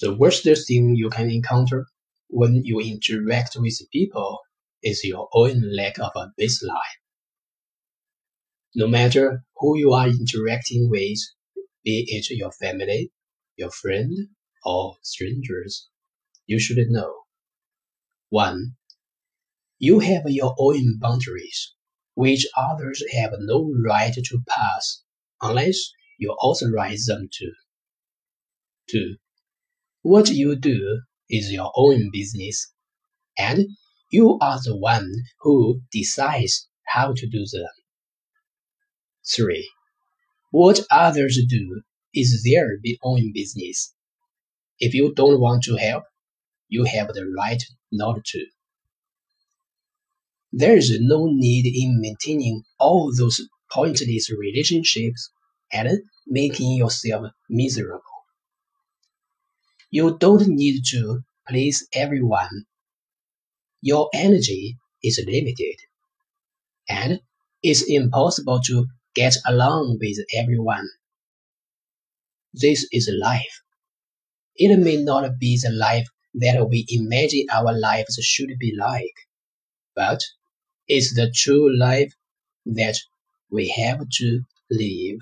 The worst thing you can encounter when you interact with people is your own lack of a baseline. No matter who you are interacting with, be it your family, your friend, or strangers, you should know. 1. You have your own boundaries, which others have no right to pass unless you authorize them to. 2. What you do is your own business, and you are the one who decides how to do them. 3. What others do is their own business. If you don't want to help, you have the right not to. There is no need in maintaining all those pointless relationships and making yourself miserable. You don't need to please everyone. Your energy is limited, and it's impossible to get along with everyone. This is life. It may not be the life that we imagine our lives should be like, but it's the true life that we have to live.